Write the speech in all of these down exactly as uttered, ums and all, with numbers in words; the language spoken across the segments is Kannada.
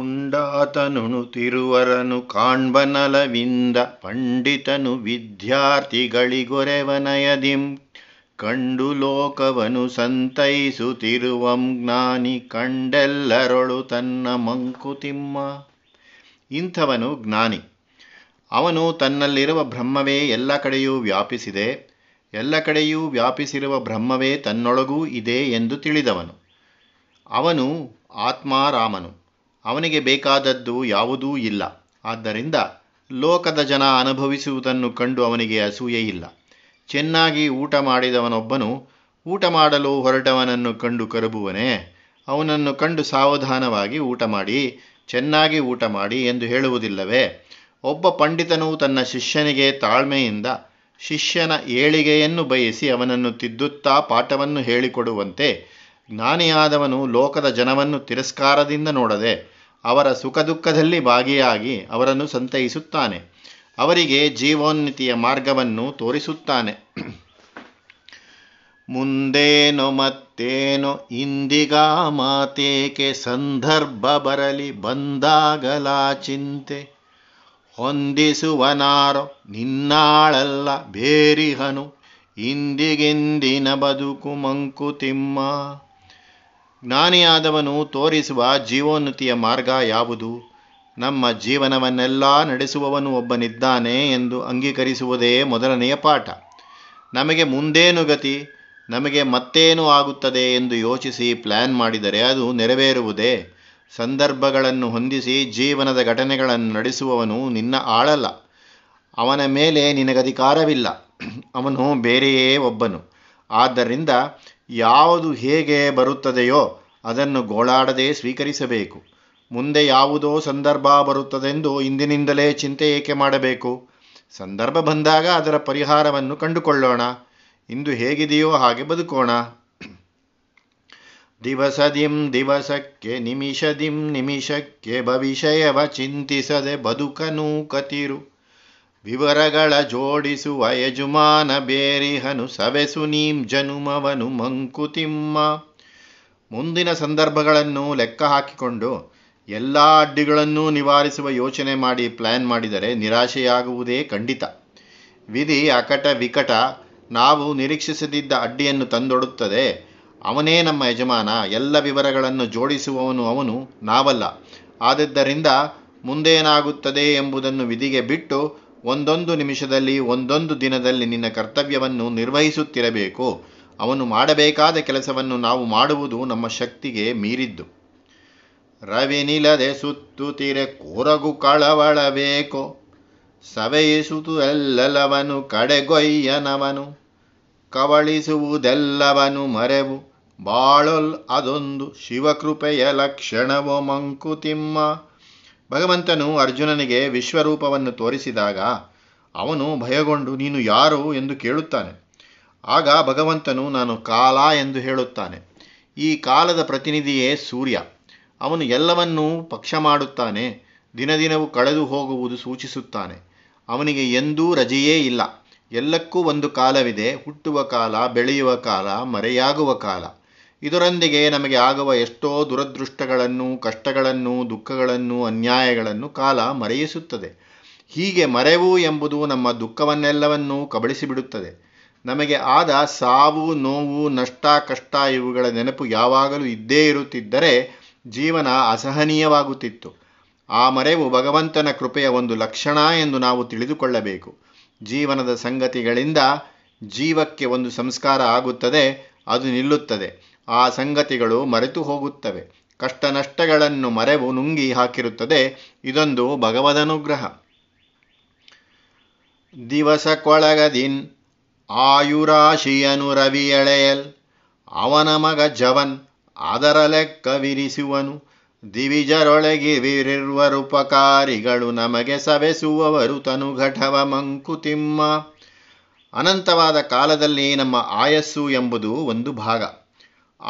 ಉಂಡಾತನುನು ತಿರುವರನು ಕಾಣ್ಬನಲವಿಂದ ಪಂಡಿತನು ವಿದ್ಯಾರ್ಥಿಗಳಿಗೊರೆವನಯದಿಂ ಕಂಡು ಲೋಕವನು ಸಂತೈಸುತ್ತಿರುವಂ ಜ್ಞಾನಿ ಕಂಡೆಲ್ಲರೊಳು ತನ್ನ ಮಂಕುತಿಮ್ಮ. ಇಂಥವನು ಜ್ಞಾನಿ. ಅವನು ತನ್ನಲ್ಲಿರುವ ಬ್ರಹ್ಮವೇ ಎಲ್ಲ ಕಡೆಯೂ ವ್ಯಾಪಿಸಿದೆ, ಎಲ್ಲ ಕಡೆಯೂ ವ್ಯಾಪಿಸಿರುವ ಬ್ರಹ್ಮವೇ ತನ್ನೊಳಗೂ ಇದೆ ಎಂದು ತಿಳಿದವನು. ಅವನು ಆತ್ಮಾರಾಮನು, ಅವನಿಗೆ ಬೇಕಾದದ್ದು ಯಾವುದೂ ಇಲ್ಲ. ಆದ್ದರಿಂದ ಲೋಕದ ಜನ ಅನುಭವಿಸುವುದನ್ನು ಕಂಡು ಅವನಿಗೆ ಅಸೂಯೆಯಿಲ್ಲ. ಚೆನ್ನಾಗಿ ಊಟ ಮಾಡಿದವನೊಬ್ಬನು ಊಟ ಮಾಡಲು ಹೊರಟವನನ್ನು ಕಂಡು ಕರಬುವನೇ, ಅವನನ್ನು ಕಂಡು ಸಾವಧಾನವಾಗಿ ಊಟ ಮಾಡಿ, ಚೆನ್ನಾಗಿ ಊಟ ಮಾಡಿ ಎಂದು ಹೇಳುವುದಿಲ್ಲವೇ? ಒಬ್ಬ ಪಂಡಿತನು ತನ್ನ ಶಿಷ್ಯನಿಗೆ ತಾಳ್ಮೆಯಿಂದ ಶಿಷ್ಯನ ಏಳಿಗೆಯನ್ನು ಬಯಸಿ ಅವನನ್ನು ತಿದ್ದುತ್ತಾ ಪಾಠವನ್ನು ಹೇಳಿಕೊಡುವಂತೆ ಜ್ಞಾನಿಯಾದವನು ಲೋಕದ ಜನವನ್ನು ತಿರಸ್ಕಾರದಿಂದ ನೋಡದೆ ಅವರ ಸುಖ ದುಃಖದಲ್ಲಿ ಭಾಗಿಯಾಗಿ ಅವರನ್ನು ಸಂತೈಸುತ್ತಾನೆ, ಅವರಿಗೆ ಜೀವೋನ್ನತಿಯ ಮಾರ್ಗವನ್ನು ತೋರಿಸುತ್ತಾನೆ. ಮುಂದೇನೋ ಮತ್ತೇನೋ ಇಂದಿಗ ಮಾತೇಕೆ ಸಂದರ್ಭ ಬರಲಿ ಬಂದಾಗಲ ಚಿಂತೆ ಹೊಂದಿಸುವನಾರೋ ನಿನ್ನಾಳಲ್ಲ ಬೇರಿಹನು ಇಂದಿಗಿಂದಿನ ಬದುಕು ಮಂಕುತಿಮ್ಮ. ಜ್ಞಾನಿಯಾದವನು ತೋರಿಸುವ ಜೀವೋನ್ನತಿಯ ಮಾರ್ಗ ಯಾವುದು? ನಮ್ಮ ಜೀವನವನ್ನೆಲ್ಲ ನಡೆಸುವವನು ಒಬ್ಬನಿದ್ದಾನೆ ಎಂದು ಅಂಗೀಕರಿಸುವುದೇ ಮೊದಲನೆಯ ಪಾಠ. ನಮಗೆ ಮುಂದೇನು ಗತಿ, ನಮಗೆ ಮತ್ತೇನು ಆಗುತ್ತದೆ ಎಂದು ಯೋಚಿಸಿ ಪ್ಲ್ಯಾನ್ ಮಾಡಿದರೆ ಅದು ನೆರವೇರುವುದೇ? ಸಂದರ್ಭಗಳನ್ನು ಹೊಂದಿಸಿ ಜೀವನದ ಘಟನೆಗಳನ್ನು ನಡೆಸುವವನು ನಿನ್ನ ಆಳಲ್ಲ, ಅವನ ಮೇಲೆ ನಿನಗಧಿಕಾರವಿಲ್ಲ, ಅವನು ಬೇರೆಯೇ ಒಬ್ಬನು. ಆದ್ದರಿಂದ ಯಾವುದು ಹೇಗೆ ಬರುತ್ತದೆಯೋ ಅದನ್ನು ಗೋಳಾಡದೆ ಸ್ವೀಕರಿಸಬೇಕು. ಮುಂದೆ ಯಾವುದೋ ಸಂದರ್ಭ ಬರುತ್ತದೆಂದು ಇಂದಿನಿಂದಲೇ ಚಿಂತೆ ಏಕೆ ಮಾಡಬೇಕು? ಸಂದರ್ಭ ಬಂದಾಗ ಅದರ ಪರಿಹಾರವನ್ನು ಕಂಡುಕೊಳ್ಳೋಣ. ಇಂದು ಹೇಗಿದೆಯೋ ಹಾಗೆ ಬದುಕೋಣ. ದಿವಸದಿಂ ದಿವಸಕ್ಕೆ ನಿಮಿಷದಿಂ ನಿಮಿಷಕ್ಕೆ ಭವಿಷ್ಯವ ಚಿಂತಿಸದೆ ಬದುಕನೂ ಕತಿರು ವಿವರಗಳ ಜೋಡಿಸುವ ಯಜಮಾನ ಬೇರಿಹನು ಸವೆಸುನೀಂ ಜನುಮವನು ಮಂಕುತಿಮ್ಮ. ಮುಂದಿನ ಸಂದರ್ಭಗಳನ್ನು ಲೆಕ್ಕ ಹಾಕಿಕೊಂಡು ಎಲ್ಲ ಅಡ್ಡಿಗಳನ್ನೂ ನಿವಾರಿಸುವ ಯೋಚನೆ ಮಾಡಿ ಪ್ಲ್ಯಾನ್ ಮಾಡಿದರೆ ನಿರಾಶೆಯಾಗುವುದೇ ಖಂಡಿತ. ವಿಧಿ ಅಕಟ ವಿಕಟ ನಾವು ನಿರೀಕ್ಷಿಸದಿದ್ದ ಅಡ್ಡಿಯನ್ನು ತಂದೊಡುತ್ತದೆ. ಅವನೇ ನಮ್ಮ ಯಜಮಾನ, ಎಲ್ಲ ವಿವರಗಳನ್ನು ಜೋಡಿಸುವವನು ಅವನು, ನಾವಲ್ಲ. ಆದ್ದರಿಂದ ಮುಂದೇನಾಗುತ್ತದೆ ಎಂಬುದನ್ನು ವಿಧಿಗೆ ಬಿಟ್ಟು ಒಂದೊಂದು ನಿಮಿಷದಲ್ಲಿ, ಒಂದೊಂದು ದಿನದಲ್ಲಿ ನಿನ್ನ ಕರ್ತವ್ಯವನ್ನು ನಿರ್ವಹಿಸುತ್ತಿರಬೇಕು. ಅವನು ಮಾಡಬೇಕಾದ ಕೆಲಸವನ್ನು ನಾವು ಮಾಡುವುದು ನಮ್ಮ ಶಕ್ತಿಗೆ ಮೀರಿದ್ದು. ರವಿನಿಲ್ಲದೆ ಸುತ್ತುತಿರೆ ಕೊರಗು ಕಳವಳಬೇಕೋ ಸವೆಯಿಸುತ್ತು ಎಲ್ಲವನು ಕಡೆಗೊಯ್ಯನವನು ಕವಳಿಸುವುದೆಲ್ಲವನು ಮರೆವು ಬಾಳೊಲ್ ಅದೊಂದು ಶಿವಕೃಪೆಯ ಲಕ್ಷಣವೋ ಮಂಕುತಿಮ್ಮ. ಭಗವಂತನು ಅರ್ಜುನನಿಗೆ ವಿಶ್ವರೂಪವನ್ನು ತೋರಿಸಿದಾಗ ಅವನು ಭಯಗೊಂಡು ನೀನು ಯಾರು ಎಂದು ಕೇಳುತ್ತಾನೆ. ಆಗ ಭಗವಂತನು ನಾನು ಕಾಲ ಎಂದು ಹೇಳುತ್ತಾನೆ. ಈ ಕಾಲದ ಪ್ರತಿನಿಧಿಯೇ ಸೂರ್ಯ. ಅವನು ಎಲ್ಲವನ್ನೂ ಪಕ್ಷ ಮಾಡುತ್ತಾನೆ, ದಿನದಿನವೂ ಕಳೆದು ಹೋಗುವುದು ಸೂಚಿಸುತ್ತಾನೆ. ಅವನಿಗೆ ಎಂದೂ ರಜೆಯೇ ಇಲ್ಲ. ಎಲ್ಲಕ್ಕೂ ಒಂದು ಕಾಲವಿದೆ, ಹುಟ್ಟುವ ಕಾಲ, ಬೆಳೆಯುವ ಕಾಲ, ಮರೆಯಾಗುವ ಕಾಲ. ಇದರೊಂದಿಗೆ ನಮಗೆ ಆಗುವ ಎಷ್ಟೋ ದುರದೃಷ್ಟಗಳನ್ನು, ಕಷ್ಟಗಳನ್ನು, ದುಃಖಗಳನ್ನು, ಅನ್ಯಾಯಗಳನ್ನು ಕಾಲ ಮರೆಯಿಸುತ್ತದೆ. ಹೀಗೆ ಮರೆವು ಎಂಬುದು ನಮ್ಮ ದುಃಖವನ್ನೆಲ್ಲವನ್ನೂ ಕಬಳಿಸಿಬಿಡುತ್ತದೆ. ನಮಗೆ ಆದ ಸಾವು, ನೋವು, ನಷ್ಟ, ಕಷ್ಟ ಇವುಗಳ ನೆನಪು ಯಾವಾಗಲೂ ಇದ್ದೇ ಇರುತ್ತಿದ್ದರೆ ಜೀವನ ಅಸಹನೀಯವಾಗುತ್ತಿತ್ತು. ಆ ಮರೆವು ಭಗವಂತನ ಕೃಪೆಯ ಒಂದು ಲಕ್ಷಣ ಎಂದು ನಾವು ತಿಳಿದುಕೊಳ್ಳಬೇಕು. ಜೀವನದ ಸಂಗತಿಗಳಿಂದ ಜೀವಕ್ಕೆ ಒಂದು ಸಂಸ್ಕಾರ ಆಗುತ್ತದೆ, ಅದು ನಿಲ್ಲುತ್ತದೆ. ಆ ಸಂಗತಿಗಳು ಮರೆತು ಹೋಗುತ್ತವೆ. ಕಷ್ಟ ನಷ್ಟಗಳನ್ನು ಮರೆವು ನುಂಗಿ ಹಾಕಿರುತ್ತದೆ. ಇದೊಂದು ಭಗವದನುಗ್ರಹ. ದಿವಸಕ್ಕೊಳಗದಿನ್ ಆಯುರಾಶಿಯನು ರವಿಯಳೆಯಲ್ ಅವನ ಮಗ ಜವನ್ ಅದರ ಲೆಕ್ಕವಿರಿಸುವನು ದಿವಿಜರೊಳಗಿರುವರುಪಕಾರಿಗಳು ನಮಗೆ ಸವೆಸುವವರು ತನುಘಟವ ಮಂಕುತಿಮ್ಮ. ಅನಂತವಾದ ಕಾಲದಲ್ಲಿ ನಮ್ಮ ಆಯಸ್ಸು ಎಂಬುದು ಒಂದು ಭಾಗ.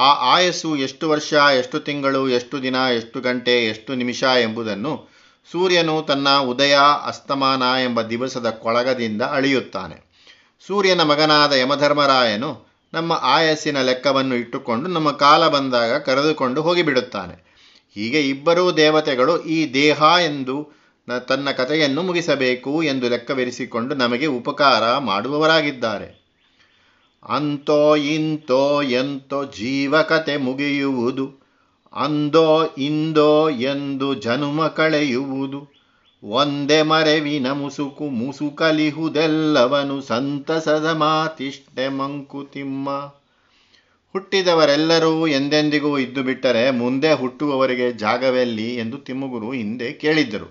ಆ ಆಯಸ್ಸು ಎಷ್ಟು ವರ್ಷ, ಎಷ್ಟು ತಿಂಗಳು, ಎಷ್ಟು ದಿನ, ಎಷ್ಟು ಗಂಟೆ, ಎಷ್ಟು ನಿಮಿಷ ಎಂಬುದನ್ನು ಸೂರ್ಯನು ತನ್ನ ಉದಯ ಅಸ್ತಮಾನ ಎಂಬ ದಿವಸದ ಕೊಳಗದಿಂದ ಅಳೆಯುತ್ತಾನೆ. ಸೂರ್ಯನ ಮಗನಾದ ಯಮಧರ್ಮರಾಯನು ನಮ್ಮ ಆಯಸ್ಸಿನ ಲೆಕ್ಕವನ್ನು ಇಟ್ಟುಕೊಂಡು ನಮ್ಮ ಕಾಲ ಬಂದಾಗ ಕರೆದುಕೊಂಡು ಹೋಗಿಬಿಡುತ್ತಾನೆ. ಹೀಗೆ ಇಬ್ಬರೂ ದೇವತೆಗಳು ಈ ದೇಹ ಎಂದು ತನ್ನ ಕಥೆಯನ್ನು ಮುಗಿಸಬೇಕು ಎಂದು ಲೆಕ್ಕವೆರಿಸಿಕೊಂಡು ನಮಗೆ ಉಪಕಾರ ಮಾಡುವವರಾಗಿದ್ದಾರೆ. ಅಂತೋ ಇಂತೋ ಎಂತೋ ಜೀವಕತೆ ಮುಗಿಯುವುದು, ಅಂದೋ ಇಂದೋ ಎಂದು ಜನುಮ ಕಳೆಯುವುದು, ಒಂದೇ ಮರೆವಿನ ಮುಸುಕು ಮುಸುಕಲಿಹುದೆಲ್ಲವನು ಸಂತಸದ ಮಾತಿಷ್ಟೆ ಮಂಕುತಿಮ್ಮ. ಹುಟ್ಟಿದವರೆಲ್ಲರೂ ಎಂದೆಂದಿಗೂ ಇದ್ದು ಬಿಟ್ಟರೆ ಮುಂದೆ ಹುಟ್ಟುವವರಿಗೆ ಜಾಗವೆಲ್ಲಿ ಎಂದು ತಿಮ್ಮಗುರು ಹಿಂದೆ ಕೇಳಿದ್ದರು.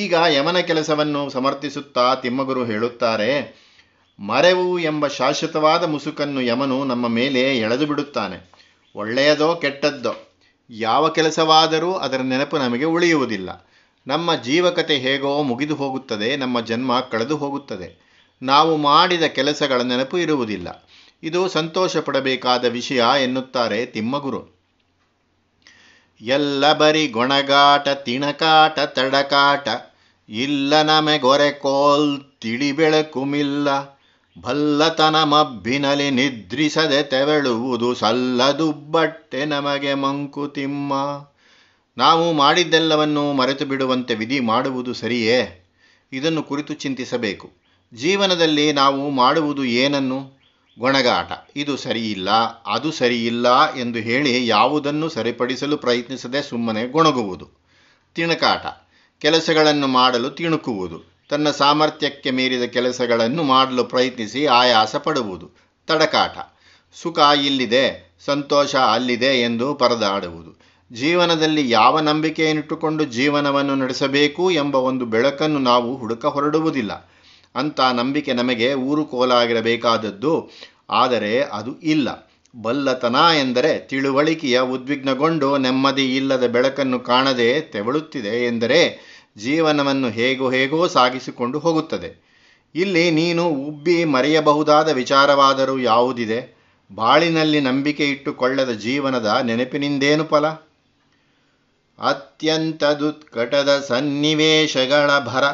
ಈಗ ಯಮನ ಕೆಲಸವನ್ನು ಸಮರ್ಥಿಸುತ್ತಾ ತಿಮ್ಮಗುರು ಹೇಳುತ್ತಾರೆ, ಮರೆವು ಎಂಬ ಶಾಶ್ವತವಾದ ಮುಸುಕನ್ನು ಯಮನು ನಮ್ಮ ಮೇಲೆ ಎಳೆದು ಬಿಡುತ್ತಾನೆ. ಒಳ್ಳೆಯದೋ ಕೆಟ್ಟದ್ದೋ ಯಾವ ಕೆಲಸವಾದರೂ ಅದರ ನೆನಪು ನಮಗೆ ಉಳಿಯುವುದಿಲ್ಲ. ನಮ್ಮ ಜೀವಕತೆ ಹೇಗೋ ಮುಗಿದು ಹೋಗುತ್ತದೆ, ನಮ್ಮ ಜನ್ಮ ಕಳೆದು ಹೋಗುತ್ತದೆ, ನಾವು ಮಾಡಿದ ಕೆಲಸಗಳ ನೆನಪು ಇರುವುದಿಲ್ಲ. ಇದು ಸಂತೋಷ ಪಡಬೇಕಾದ ವಿಷಯ ಎನ್ನುತ್ತಾರೆ ತಿಮ್ಮಗುರು. ಎಲ್ಲ ಬರಿ ಗೊಣಗಾಟ ತಿಣಕಾಟ ತಡಕಾಟ, ಇಲ್ಲ ನಮೆಗೊರೆ ಕೋಲ್ ತಿಳಿಬೆಳಕುಮಿಲ್ಲ, ಭಲ್ಲತನ ಮಬ್ಬಿನಲ್ಲಿ ನಿದ್ರಿಸದೆ ತೆವಳುವುದು ಸಲ್ಲದು ಬಟ್ಟೆ ನಮಗೆ ಮಂಕುತಿಮ್ಮ. ನಾವು ಮಾಡಿದ್ದೆಲ್ಲವನ್ನೂ ಮರೆತು ಬಿಡುವಂತೆ ವಿಧಿ ಮಾಡುವುದು ಸರಿಯೇ? ಇದನ್ನು ಕುರಿತು ಚಿಂತಿಸಬೇಕು. ಜೀವನದಲ್ಲಿ ನಾವು ಮಾಡುವುದು ಏನನ್ನು? ಗೊಣಗಾಟ, ಇದು ಸರಿಯಿಲ್ಲ ಅದು ಸರಿಯಿಲ್ಲ ಎಂದು ಹೇಳಿ ಯಾವುದನ್ನು ಸರಿಪಡಿಸಲು ಪ್ರಯತ್ನಿಸದೆ ಸುಮ್ಮನೆ ಗೊಣಗುವುದು. ತಿಣಕಾಟ, ಕೆಲಸಗಳನ್ನು ಮಾಡಲು ತಿಣುಕುವುದು, ತನ್ನ ಸಾಮರ್ಥ್ಯಕ್ಕೆ ಮೀರಿದ ಕೆಲಸಗಳನ್ನು ಮಾಡಲು ಪ್ರಯತ್ನಿಸಿ ಆಯಾಸ ಪಡುವುದು. ತಡಕಾಟ, ಸುಖ ಇಲ್ಲಿದೆ ಸಂತೋಷ ಅಲ್ಲಿದೆ ಎಂದು ಪರದಾಡುವುದು. ಜೀವನದಲ್ಲಿ ಯಾವ ನಂಬಿಕೆಯನ್ನಿಟ್ಟುಕೊಂಡು ಜೀವನವನ್ನು ನಡೆಸಬೇಕು ಎಂಬ ಒಂದು ಬೆಳಕನ್ನು ನಾವು ಹುಡುಕ ಹೊರಡುವುದಿಲ್ಲ. ಅಂಥ ನಂಬಿಕೆ ನಮಗೆ ಊರು ಕೋಲಾಗಿರಬೇಕಾದದ್ದು, ಆದರೆ ಅದು ಇಲ್ಲ. ಬಲ್ಲತನ ಎಂದರೆ ತಿಳುವಳಿಕೆಯ ಉದ್ವಿಗ್ನಗೊಂಡು ನೆಮ್ಮದಿ ಇಲ್ಲದ ಬೆಳಕನ್ನು ಕಾಣದೆ ತೆವಳುತ್ತಿದೆ ಎಂದರೆ ಜೀವನವನ್ನು ಹೇಗೋ ಹೇಗೋ ಸಾಗಿಸಿಕೊಂಡು ಹೋಗುತ್ತದೆ. ಇಲ್ಲಿ ನೀನು ಉಬ್ಬಿ ಮರೆಯಬಹುದಾದ ವಿಚಾರವಾದರೂ ಯಾವುದಿದೆ? ಬಾಳಿನಲ್ಲಿ ನಂಬಿಕೆ ಇಟ್ಟುಕೊಳ್ಳದ ಜೀವನದ ನೆನಪಿನಿಂದೇನು ಫಲ? ಅತ್ಯಂತ ದುತ್ಕಟದ ಸನ್ನಿವೇಶಗಳ ಭರ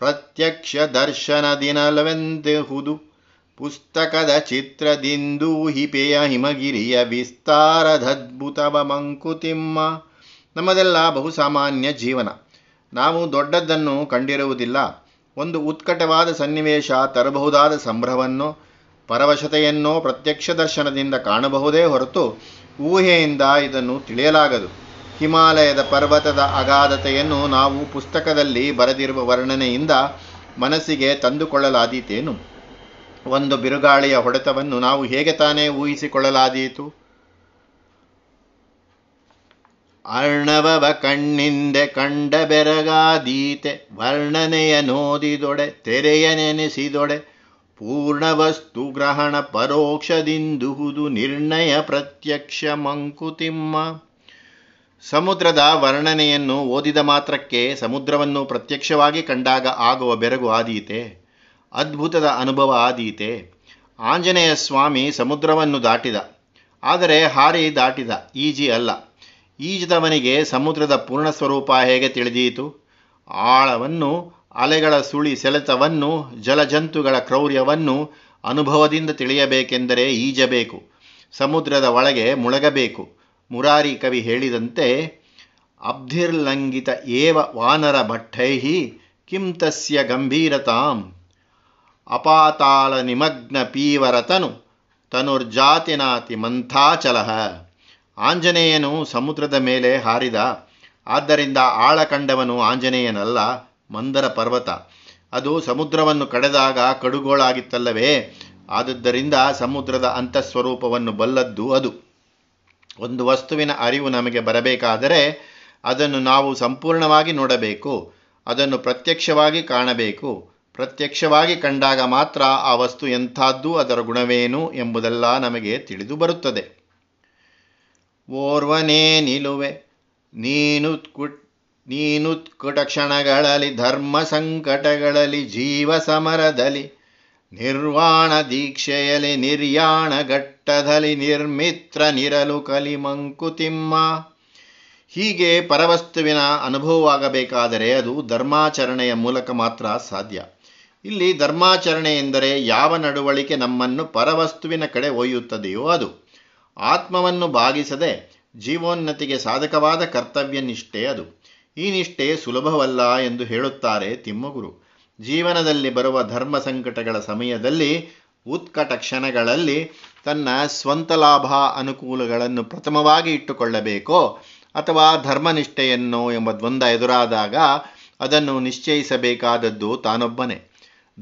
ಪ್ರತ್ಯಕ್ಷ ದರ್ಶನ ದಿನಲವೆಂದೆಹುದು, ಪುಸ್ತಕದ ಚಿತ್ರದಿಂದೂ ಹಿಪೆಯ ಹಿಮಗಿರಿಯ ವಿಸ್ತಾರದದ್ಭುತವ ಮಂಕುತಿಮ್ಮ. ನಮ್ಮದೆಲ್ಲ ಬಹುಸಾಮಾನ್ಯ ಜೀವನ, ನಾವು ದೊಡ್ಡದ್ದನ್ನು ಕಂಡಿರುವುದಿಲ್ಲ. ಒಂದು ಉತ್ಕಟವಾದ ಸನ್ನಿವೇಶ ತರಬಹುದಾದ ಸಂಭ್ರಮವನ್ನು ಪರವಶತೆಯನ್ನೋ ಪ್ರತ್ಯಕ್ಷ ದರ್ಶನದಿಂದ ಕಾಣಬಹುದೇ ಹೊರತು ಊಹೆಯಿಂದ ಇದನ್ನು ತಿಳಿಯಲಾಗದು. ಹಿಮಾಲಯದ ಪರ್ವತದ ಅಗಾಧತೆಯನ್ನು ನಾವು ಪುಸ್ತಕದಲ್ಲಿ ಬರೆದಿರುವ ವರ್ಣನೆಯಿಂದ ಮನಸ್ಸಿಗೆ ತಂದುಕೊಳ್ಳಲಾದೀತೇನು? ಒಂದು ಬಿರುಗಾಳಿಯ ಹೊಡೆತವನ್ನು ನಾವು ಹೇಗೆ ತಾನೇ ಊಹಿಸಿಕೊಳ್ಳಲಾದೀತು? ಅರ್ಣವವ ಕಣ್ಣಿಂದೆ ಕಂಡ ಬೆರಗಾದೀತೆ, ವರ್ಣನೆಯ ನೋದಿದೊಡೆ ತೆರೆಯ ನೆನೆಸಿದೊಡೆ, ಪೂರ್ಣ ವಸ್ತು ಗ್ರಹಣ ಪರೋಕ್ಷದಿಂದುಹುದು ನಿರ್ಣಯ ಪ್ರತ್ಯಕ್ಷ ಮಂಕುತಿಮ್ಮ. ಸಮುದ್ರದ ವರ್ಣನೆಯನ್ನು ಓದಿದ ಮಾತ್ರಕ್ಕೆ ಸಮುದ್ರವನ್ನು ಪ್ರತ್ಯಕ್ಷವಾಗಿ ಕಂಡಾಗ ಆಗುವ ಬೆರಗು ಆದೀತೆ, ಅದ್ಭುತದ ಅನುಭವ ಆದೀತೆ. ಆಂಜನೇಯ ಸ್ವಾಮಿ ಸಮುದ್ರವನ್ನು ದಾಟಿದ, ಆದರೆ ಹಾರಿ ದಾಟಿದ, ಈಜಿ ಅಲ್ಲ. ಈಜಿದವನಿಗೆ ಸಮುದ್ರದ ಪೂರ್ಣ ಸ್ವರೂಪ ಹೇಗೆ ತಿಳಿದೀತು? ಆಳವನ್ನು, ಅಲೆಗಳ ಸುಳಿ ಸೆಳೆತವನ್ನು, ಜಲಜಂತುಗಳ ಕ್ರೌರ್ಯವನ್ನು ಅನುಭವದಿಂದ ತಿಳಿಯಬೇಕೆಂದರೆ ಈಜಬೇಕು, ಸಮುದ್ರದ ಒಳಗೆ ಮುಳಗಬೇಕು. ಮುರಾರಿ ಕವಿ ಹೇಳಿದಂತೆ, ಅಬ್ಧಿರ್ಲಂಘಿತ ಏವ ವಾನರ ಭಟ್ಟೈಹಿ ಕಿಂ ತಸ್ಯ ಗಂಭೀರತಾಂ, ಅಪಾತಾಳ ನಿಮಗ್ನ ಪೀವರತನು ತನುರ್ಜಾತಿನಾತಿ ಮಂಥಾಚಲಃ. ಆಂಜನೇಯನು ಸಮುದ್ರದ ಮೇಲೆ ಹಾರಿದ, ಆದ್ದರಿಂದ ಆಳ ಕಂಡವನು ಆಂಜನೇಯನಲ್ಲ, ಮಂದರ ಪರ್ವತ. ಅದು ಸಮುದ್ರವನ್ನು ಕಡೆದಾಗ ಕಡುಗೋಳಾಗಿತ್ತಲ್ಲವೇ, ಆದದ್ದರಿಂದ ಸಮುದ್ರದ ಅಂತಃಸ್ವರೂಪವನ್ನು ಬಲ್ಲದ್ದು ಅದು. ಒಂದು ವಸ್ತುವಿನ ಅರಿವು ನಮಗೆ ಬರಬೇಕಾದರೆ ಅದನ್ನು ನಾವು ಸಂಪೂರ್ಣವಾಗಿ ನೋಡಬೇಕು, ಅದನ್ನು ಪ್ರತ್ಯಕ್ಷವಾಗಿ ಕಾಣಬೇಕು. ಪ್ರತ್ಯಕ್ಷವಾಗಿ ಕಂಡಾಗ ಮಾತ್ರ ಆ ವಸ್ತು ಎಂಥದ್ದು, ಅದರ ಗುಣವೇನು ಎಂಬುದೆಲ್ಲ ನಮಗೆ ತಿಳಿದು ಬರುತ್ತದೆ. ಓರ್ವನೇ ನಿಲುವೆ ನೀನುತ್ಕುಟ್ ನೀನುತ್ಕುಟ ಕ್ಷಣಗಳಲ್ಲಿ, ಧರ್ಮ ಸಂಕಟಗಳಲ್ಲಿ, ಜೀವ ಸಮರದಲ್ಲಿ, ನಿರ್ವಾಣ ದೀಕ್ಷೆಯಲ್ಲಿ, ನಿರ್ಯಾಣ ಘಟ್ಟದಲ್ಲಿ, ನಿರ್ಮಿತ್ರ ನಿರಲು ಕಲಿ ಮಂಕುತಿಮ್ಮ. ಹೀಗೆ ಪರವಸ್ತುವಿನ ಅನುಭವವಾಗಬೇಕಾದರೆ ಅದು ಧರ್ಮಾಚರಣೆಯ ಮೂಲಕ ಮಾತ್ರ ಸಾಧ್ಯ. ಇಲ್ಲಿ ಧರ್ಮಾಚರಣೆ ಎಂದರೆ ಯಾವ ನಡವಳಿಕೆ ನಮ್ಮನ್ನು ಪರವಸ್ತುವಿನ ಕಡೆ ಒಯ್ಯುತ್ತದೆಯೋ ಅದು. ಆತ್ಮವನ್ನು ಭಾಗಿಸದೆ ಜೀವೋನ್ನತಿಗೆ ಸಾಧಕವಾದ ಕರ್ತವ್ಯ ನಿಷ್ಠೆ ಅದು. ಈ ನಿಷ್ಠೆ ಸುಲಭವಲ್ಲ ಎಂದು ಹೇಳುತ್ತಾರೆ ತಿಮ್ಮಗುರು. ಜೀವನದಲ್ಲಿ ಬರುವ ಧರ್ಮ ಸಂಕಟಗಳ ಸಮಯದಲ್ಲಿ, ಉತ್ಕಟ ಕ್ಷಣಗಳಲ್ಲಿ ತನ್ನ ಸ್ವಂತ ಲಾಭ ಅನುಕೂಲಗಳನ್ನು ಪ್ರಥಮವಾಗಿ ಇಟ್ಟುಕೊಳ್ಳಬೇಕೋ ಅಥವಾ ಧರ್ಮನಿಷ್ಠೆಯನ್ನು ಎಂಬ ದ್ವಂದ್ವ ಎದುರಾದಾಗ ಅದನ್ನು ನಿಶ್ಚಯಿಸಬೇಕಾದದ್ದು ತಾನೊಬ್ಬನೇ.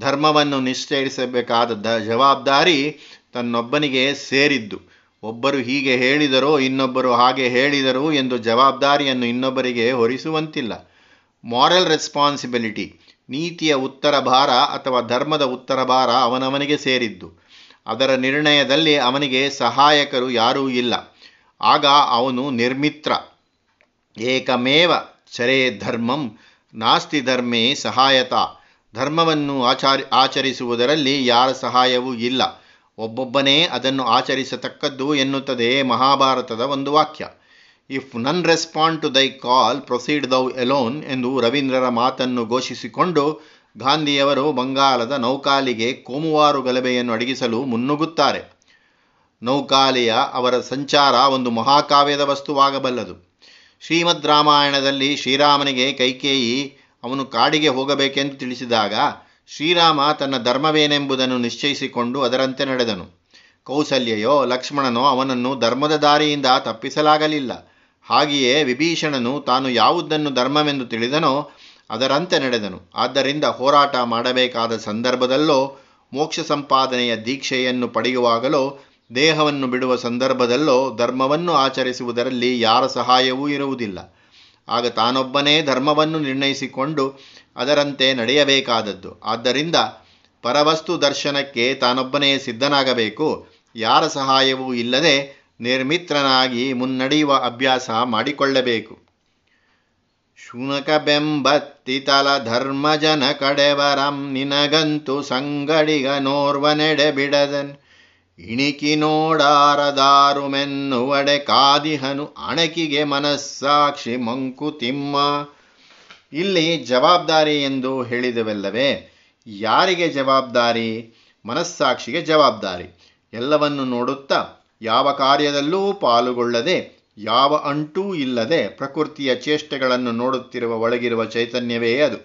ಧರ್ಮವನ್ನು ನಿಶ್ಚಯಿಸಬೇಕಾದ ಜವಾಬ್ದಾರಿ ತನ್ನೊಬ್ಬನಿಗೆ ಸೇರಿದ್ದು. ಒಬ್ಬರು ಹೀಗೆ ಹೇಳಿದರೋ ಇನ್ನೊಬ್ಬರು ಹಾಗೆ ಹೇಳಿದರು ಎಂದು ಜವಾಬ್ದಾರಿಯನ್ನು ಇನ್ನೊಬ್ಬರಿಗೆ ಹೊರಿಸುವಂತಿಲ್ಲ. ಮಾರಲ್ ರೆಸ್ಪಾನ್ಸಿಬಿಲಿಟಿ, ನೀತಿಯ ಉತ್ತರ ಭಾರ ಅಥವಾ ಧರ್ಮದ ಉತ್ತರ ಭಾರ ಅವನವನಿಗೆ ಸೇರಿದ್ದು. ಅದರ ನಿರ್ಣಯದಲ್ಲಿ ಅವನಿಗೆ ಸಹಾಯಕರು ಯಾರೂ ಇಲ್ಲ. ಆಗ ಅವನು ನಿರ್ಮಿತ್ರ. ಏಕಮೇವ ಚರೇ ಧರ್ಮಂ ನಾಸ್ತಿ ಧರ್ಮೇ ಸಹಾಯತ. ಧರ್ಮವನ್ನು ಆಚಾರಿ ಆಚರಿಸುವುದರಲ್ಲಿ ಯಾರ ಸಹಾಯವೂ ಇಲ್ಲ, ಒಬ್ಬೊಬ್ಬನೇ ಅದನ್ನು ಆಚರಿಸತಕ್ಕದ್ದು ಎನ್ನುತ್ತದೆ ಮಹಾಭಾರತದ ಒಂದು ವಾಕ್ಯ. ಇಫ್ ನನ್ ರೆಸ್ಪಾಂಡ್ ಟು ದೈ ಕಾಲ್ ಪ್ರೊಸೀಡ್ ದೌ ಎಲೋನ್ ಎಂದು ರವೀಂದ್ರರ ಮಾತನ್ನು ಘೋಷಿಸಿಕೊಂಡು ಗಾಂಧಿಯವರು ಬಂಗಾಳದ ನೌಕಾಲಿಗೆ ಕೋಮುವಾರು ಗಲಭೆಯನ್ನು ಅಡಗಿಸಲು ಮುನ್ನುಗ್ಗುತ್ತಾರೆ. ನೌಕಾಲಿಯ ಅವರ ಸಂಚಾರ ಒಂದು ಮಹಾಕಾವ್ಯದ ವಸ್ತುವಾಗಬಲ್ಲದು. ಶ್ರೀಮದ್ ರಾಮಾಯಣದಲ್ಲಿ ಶ್ರೀರಾಮನಿಗೆ ಕೈಕೇಯಿ ಅವನು ಕಾಡಿಗೆ ಹೋಗಬೇಕೆಂದು ತಿಳಿಸಿದಾಗ ಶ್ರೀರಾಮ ತನ್ನ ಧರ್ಮವೇನೆಂಬುದನ್ನು ನಿಶ್ಚಯಿಸಿಕೊಂಡು ಅದರಂತೆ ನಡೆದನು. ಕೌಸಲ್ಯೆಯೋ ಲಕ್ಷ್ಮಣನೋ ಅವನನ್ನು ಧರ್ಮದ ದಾರಿಯಿಂದ ತಪ್ಪಿಸಲಾಗಲಿಲ್ಲ. ಹಾಗೆಯೇ ವಿಭೀಷಣನು ತಾನು ಯಾವುದನ್ನು ಧರ್ಮವೆಂದು ತಿಳಿದನೋ ಅದರಂತೆ ನಡೆದನು. ಆದ್ದರಿಂದ ಹೋರಾಟ ಮಾಡಬೇಕಾದ ಸಂದರ್ಭದಲ್ಲೋ, ಮೋಕ್ಷ ಸಂಪಾದನೆಯ ದೀಕ್ಷೆಯನ್ನು ಪಡೆಯುವಾಗಲೋ, ದೇಹವನ್ನು ಬಿಡುವ ಸಂದರ್ಭದಲ್ಲೋ ಧರ್ಮವನ್ನು ಆಚರಿಸುವುದರಲ್ಲಿ ಯಾರ ಸಹಾಯವೂ ಇರುವುದಿಲ್ಲ. ಆಗ ತಾನೊಬ್ಬನೇ ಧರ್ಮವನ್ನು ನಿರ್ಣಯಿಸಿಕೊಂಡು ಅದರಂತೆ ನಡೆಯಬೇಕಾದದ್ದು. ಆದ್ದರಿಂದ ಪರವಸ್ತು ದರ್ಶನಕ್ಕೆ ತಾನೊಬ್ಬನೇ ಸಿದ್ಧನಾಗಬೇಕು. ಯಾರ ಸಹಾಯವೂ ಇಲ್ಲದೆ ನಿರ್ಮಿತ್ರನಾಗಿ ಮುನ್ನಡೆಯುವ ಅಭ್ಯಾಸ ಮಾಡಿಕೊಳ್ಳಬೇಕು. ಶುನಕ ಬೆಂಬತ್ತಿ ತಲ ಧರ್ಮಜನ ಕಡೆವರಂ ನಿನಗಂತು ಸಂಗಡಿಗ ನೋರ್ವನೆಡೆ ಬಿಡದನ್ ಇಣಿಕಿ ನೋಡಾರದಾರುಮೆನ್ನುವಡೆ ಕಾದಿಹನು ಅಣಕಿಗೆ ಮನಸ್ಸಾಕ್ಷಿ ಮಂಕುತಿಮ್ಮ. ಇಲ್ಲಿ ಜವಾಬ್ದಾರಿ ಎಂದು ಹೇಳಿದೆವಲ್ಲವೇ, ಯಾರಿಗೆ ಜವಾಬ್ದಾರಿ? ಮನಸ್ಸಾಕ್ಷಿಗೆ ಜವಾಬ್ದಾರಿ. ಎಲ್ಲವನ್ನು ನೋಡುತ್ತಾ, ಯಾವ ಕಾರ್ಯದಲ್ಲೂ ಪಾಲುಗೊಳ್ಳದೆ, ಯಾವ ಅಂಟೂ ಇಲ್ಲದೆ ಪ್ರಕೃತಿಯ ಚೇಷ್ಟೆಗಳನ್ನು ನೋಡುತ್ತಿರುವ ಒಳಗಿರುವ ಚೈತನ್ಯವೇ ಅದು.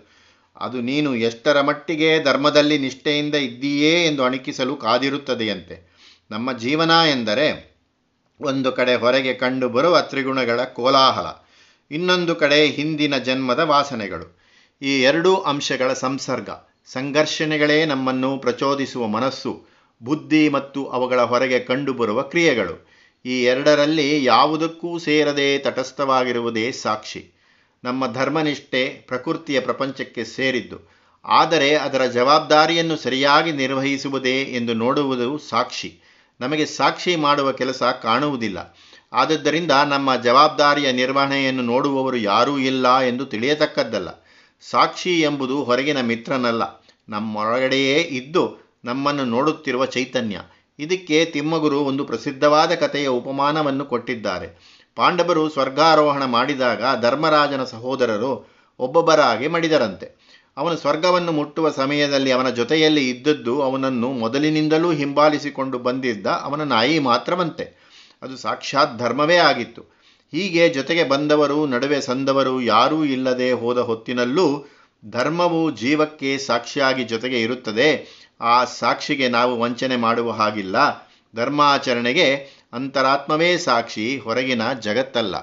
ಅದು ನೀನು ಎಷ್ಟರ ಮಟ್ಟಿಗೆ ಧರ್ಮದಲ್ಲಿ ನಿಷ್ಠೆಯಿಂದ ಇದ್ದೀಯೇ ಎಂದು ಅಣಕಿಸಲು ಕಾದಿರುತ್ತದೆಯಂತೆ. ನಮ್ಮ ಜೀವನ ಎಂದರೆ ಒಂದು ಕಡೆ ಹೊರಗೆ ಕಂಡುಬರುವ ತ್ರಿಗುಣಗಳ ಕೋಲಾಹಲ, ಇನ್ನೊಂದು ಕಡೆ ಹಿಂದಿನ ಜನ್ಮದ ವಾಸನೆಗಳು. ಈ ಎರಡೂ ಅಂಶಗಳ ಸಂಸರ್ಗ ಸಂಘರ್ಷಣೆಗಳೇ ನಮ್ಮನ್ನು ಪ್ರಚೋದಿಸುವ ಮನಸ್ಸು, ಬುದ್ಧಿ ಮತ್ತು ಅವುಗಳ ಹೊರಗೆ ಕಂಡುಬರುವ ಕ್ರಿಯೆಗಳು. ಈ ಎರಡರಲ್ಲಿ ಯಾವುದಕ್ಕೂ ಸೇರದೆ ತಟಸ್ಥವಾಗಿರುವುದೇ ಸಾಕ್ಷಿ. ನಮ್ಮ ಧರ್ಮನಿಷ್ಠೆ ಪ್ರಕೃತಿಯ ಪ್ರಪಂಚಕ್ಕೆ ಸೇರಿದ್ದು, ಆದರೆ ಅದರ ಜವಾಬ್ದಾರಿಯನ್ನು ಸರಿಯಾಗಿ ನಿರ್ವಹಿಸುವುದೇ ಎಂದು ನೋಡುವುದು ಸಾಕ್ಷಿ. ನಮಗೆ ಸಾಕ್ಷಿ ಮಾಡುವ ಕೆಲಸ ಕಾಣುವುದಿಲ್ಲ. ಆದದ್ದರಿಂದ ನಮ್ಮ ಜವಾಬ್ದಾರಿಯ ನಿರ್ವಹಣೆಯನ್ನು ನೋಡುವವರು ಯಾರೂ ಇಲ್ಲ ಎಂದು ತಿಳಿಯತಕ್ಕದ್ದಲ್ಲ. ಸಾಕ್ಷಿ ಎಂಬುದು ಹೊರಗಿನ ಮಿತ್ರನಲ್ಲ, ನಮ್ಮೊಳಗಡೆಯೇ ಇದ್ದು ನಮ್ಮನ್ನು ನೋಡುತ್ತಿರುವ ಚೈತನ್ಯ. ಇದಕ್ಕೆ ತಿಮ್ಮಗುರು ಒಂದು ಪ್ರಸಿದ್ಧವಾದ ಕಥೆಯ ಉಪಮಾನವನ್ನು ಕೊಟ್ಟಿದ್ದಾರೆ. ಪಾಂಡವರು ಸ್ವರ್ಗಾರೋಹಣ ಮಾಡಿದಾಗ ಧರ್ಮರಾಜನ ಸಹೋದರರು ಒಬ್ಬೊಬ್ಬರಾಗಿ ಮಡಿದರಂತೆ. ಅವನು ಸ್ವರ್ಗವನ್ನು ಮುಟ್ಟುವ ಸಮಯದಲ್ಲಿ ಅವನ ಜೊತೆಯಲ್ಲಿ ಇದ್ದದ್ದು ಅವನನ್ನು ಮೊದಲಿನಿಂದಲೂ ಹಿಂಬಾಲಿಸಿಕೊಂಡು ಬಂದಿದ್ದ ಅವನ ನಾಯಿ ಮಾತ್ರವಂತೆ. ಅದು ಸಾಕ್ಷಾತ್ ಧರ್ಮವೇ ಆಗಿತ್ತು. ಹೀಗೆ ಜೊತೆಗೆ ಬಂದವರು, ನಡುವೆ ಸಂದವರು ಯಾರೂ ಇಲ್ಲದೆ ಹೋದ ಹೊತ್ತಿನಲ್ಲೂ ಧರ್ಮವು ಜೀವಕ್ಕೆ ಸಾಕ್ಷಿಯಾಗಿ ಜೊತೆಗೆ ಇರುತ್ತದೆ. ಆ ಸಾಕ್ಷಿಗೆ ನಾವು ವಂಚನೆ ಮಾಡುವ ಹಾಗಿಲ್ಲ. ಧರ್ಮಾಚರಣೆಗೆ ಅಂತರಾತ್ಮವೇ ಸಾಕ್ಷಿ, ಹೊರಗಿನ ಜಗತ್ತಲ್ಲ.